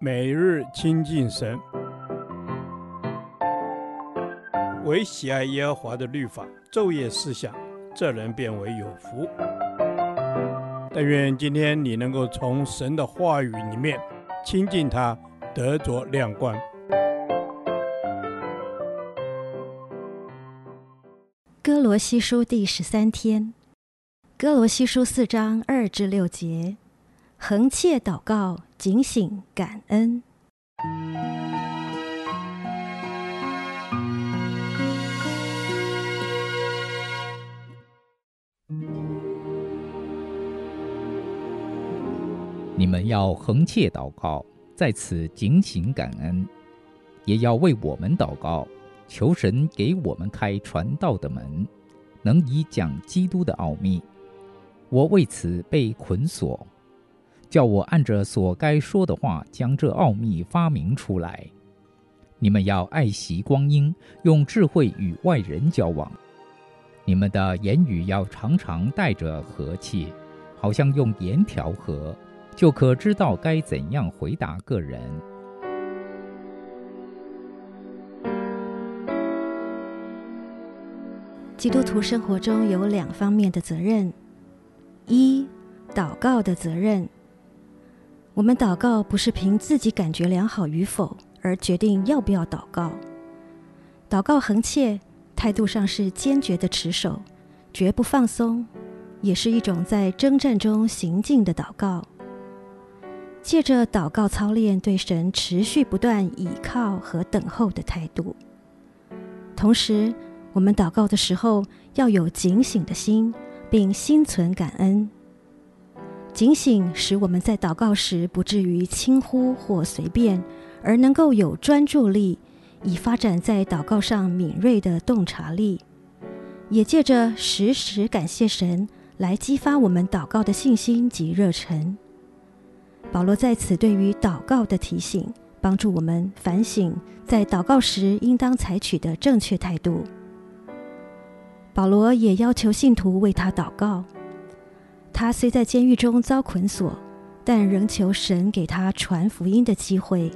每日亲近神，唯喜爱耶和华的律法，昼夜思想，这人变为有福。但愿今天你能够从神的话语里面亲近他，得着亮光。哥罗西书第13天，哥罗西书4章2至6节，恒切祷告，警醒感恩。你们要恒切祷告，在此警醒感恩，也要为我们祷告，求神给我们开传道的门，能以讲基督的奥秘。我为此被捆锁，叫我按着所该说的话，将这奥秘发明出来。你们要爱惜光阴，用智慧与外人交往。你们的言语要常常带着和气，好像用盐调和，就可知道该怎样回答个人。基督徒生活中有2方面的责任：一、祷告的责任。我们祷告不是凭自己感觉良好与否而决定要不要祷告。祷告恒切，态度上是坚决的持守，绝不放松，也是一种在征战中行进的祷告。借着祷告操练对神持续不断倚靠和等候的态度。同时，我们祷告的时候要有警醒的心，并心存感恩。警醒使我们在祷告时不至于轻忽或随便，而能够有专注力，以发展在祷告上敏锐的洞察力。也借着时时感谢神来激发我们祷告的信心及热忱。保罗在此对于祷告的提醒，帮助我们反省在祷告时应当采取的正确态度。保罗也要求信徒为他祷告。他虽在监狱中遭捆锁，但仍求神给他传福音的机会，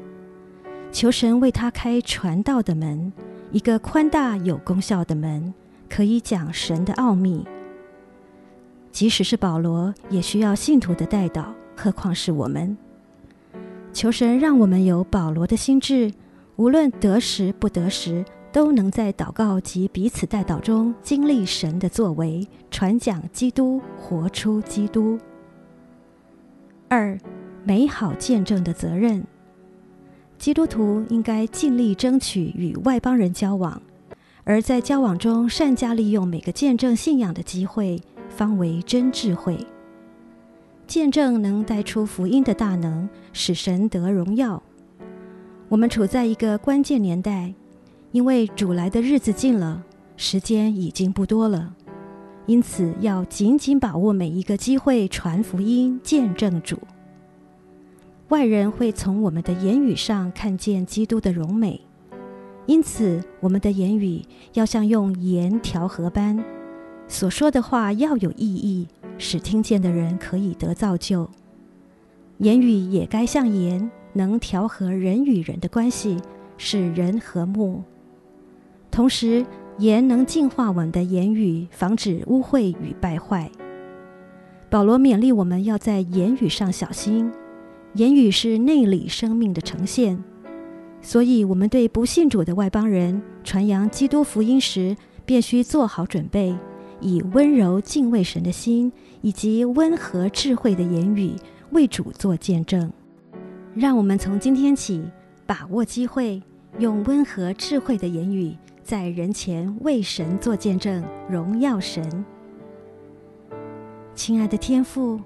求神为他开传道的门，一个宽大有功效的门，可以讲神的奥秘。即使是保罗，也需要信徒的代祷，何况是我们。求神让我们有保罗的心智，无论得时不得时，都能在祷告及彼此代祷中经历神的作为，传讲基督，活出基督。2. 美好见证的责任。基督徒应该尽力争取与外邦人交往，而在交往中善加利用每个见证信仰的机会，方为真智慧。见证能带出福音的大能，使神得荣耀。我们处在一个关键年代，因为主来的日子近了，时间已经不多了，因此要紧紧把握每一个机会，传福音，见证主。外人会从我们的言语上看见基督的荣美，因此我们的言语要像用盐调和般，所说的话要有意义，使听见的人可以得造就。言语也该像盐，能调和人与人的关系，使人和睦。同时，盐能净化我们的言语，防止污秽与败坏。保罗勉励我们要在言语上小心，言语是内里生命的呈现，所以我们对不信主的外邦人传扬基督福音时，便需做好准备，以温柔敬畏神的心，以及温和智慧的言语，为主做见证。让我们从今天起把握机会，用温和智慧的言语在人前为神做见证，荣耀神。亲爱的天父，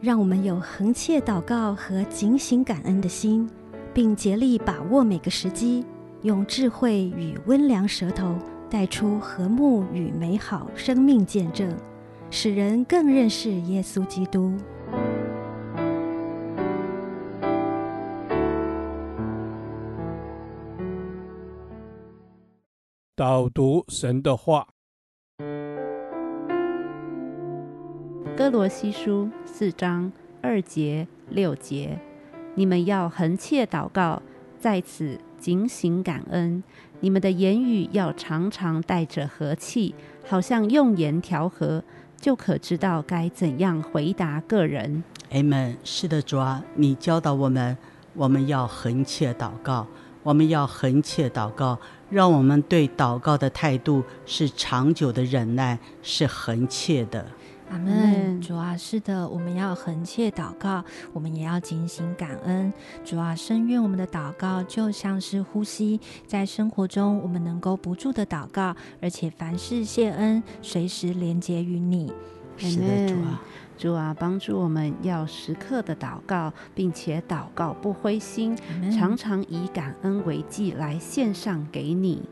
让我们有恒切祷告和警醒感恩的心，并竭力把握每个时机，用智慧与温良舌头带出和睦与美好生命见证，使人更认识耶稣基督。导读神的话，哥罗西书4章2节6节，你们要恒切祷告，在此警醒感恩。你们的言语要常常带着和气，好像用言调和，就可知道该怎样回答个人。 Amen。 是的，主啊，你教导我们，我们要恒切祷告，我们要恒切祷告，让我们对祷告的态度是长久的忍耐，是恒切的。阿们。主啊，是的，我们要恒切祷告，我们也要警醒感恩。主啊，深愿我们的祷告就像是呼吸，在生活中我们能够不住的祷告，而且凡事谢恩，随时连结于你。是的，主啊，主啊，帮助我们要时刻的祷告，并且祷告不灰心，常常以感恩为祭来献上给你。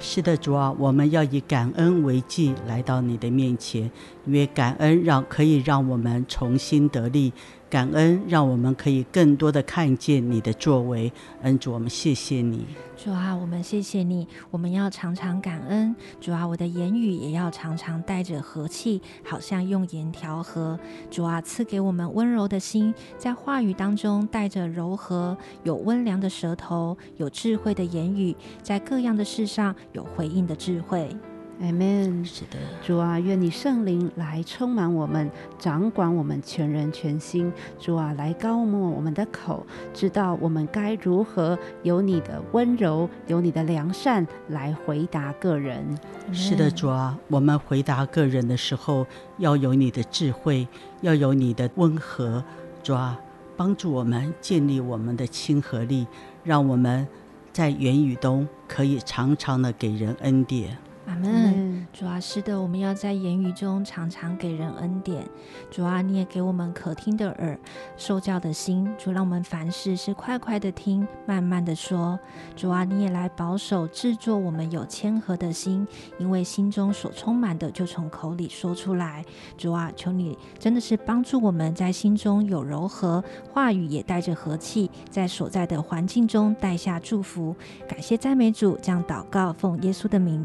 是的，主啊，我们要以感恩为祭来到你的面前，因为感恩可以让我们重新得力，感恩让我们可以更多的看见你的作为。恩主，我们谢谢你。主啊，我们谢谢你，我们要常常感恩。主啊，我的言语也要常常带着和气，好像用言调和。主啊，赐给我们温柔的心，在话语当中带着柔和，有温良的舌头，有智慧的言语，在各样的事上有回应的智慧。Amen。 是的，主啊，愿你圣灵来充满我们，掌管我们全人全心。主啊，来膏抹我们的口，知道我们该如何由你的温柔，由你的良善来回答个人。是的，主啊，我们回答个人的时候要有你的智慧，要有你的温和。主啊，帮助我们建立我们的亲和力，让我们在言语中可以常常的给人恩典。阿们。主啊，是的，我们要在言语中常常给人恩典。主啊，你也给我们可听的耳，受教的心。主，让我们凡事是快快的听，慢慢的说。主啊，你也来保守制作我们有谦和的心，因为心中所充满的就从口里说出来。主啊，求你真的是帮助我们在心中有柔和，话语也带着和气，在所在的环境中带下祝福。感谢赞美主，这样祷告奉耶稣的名。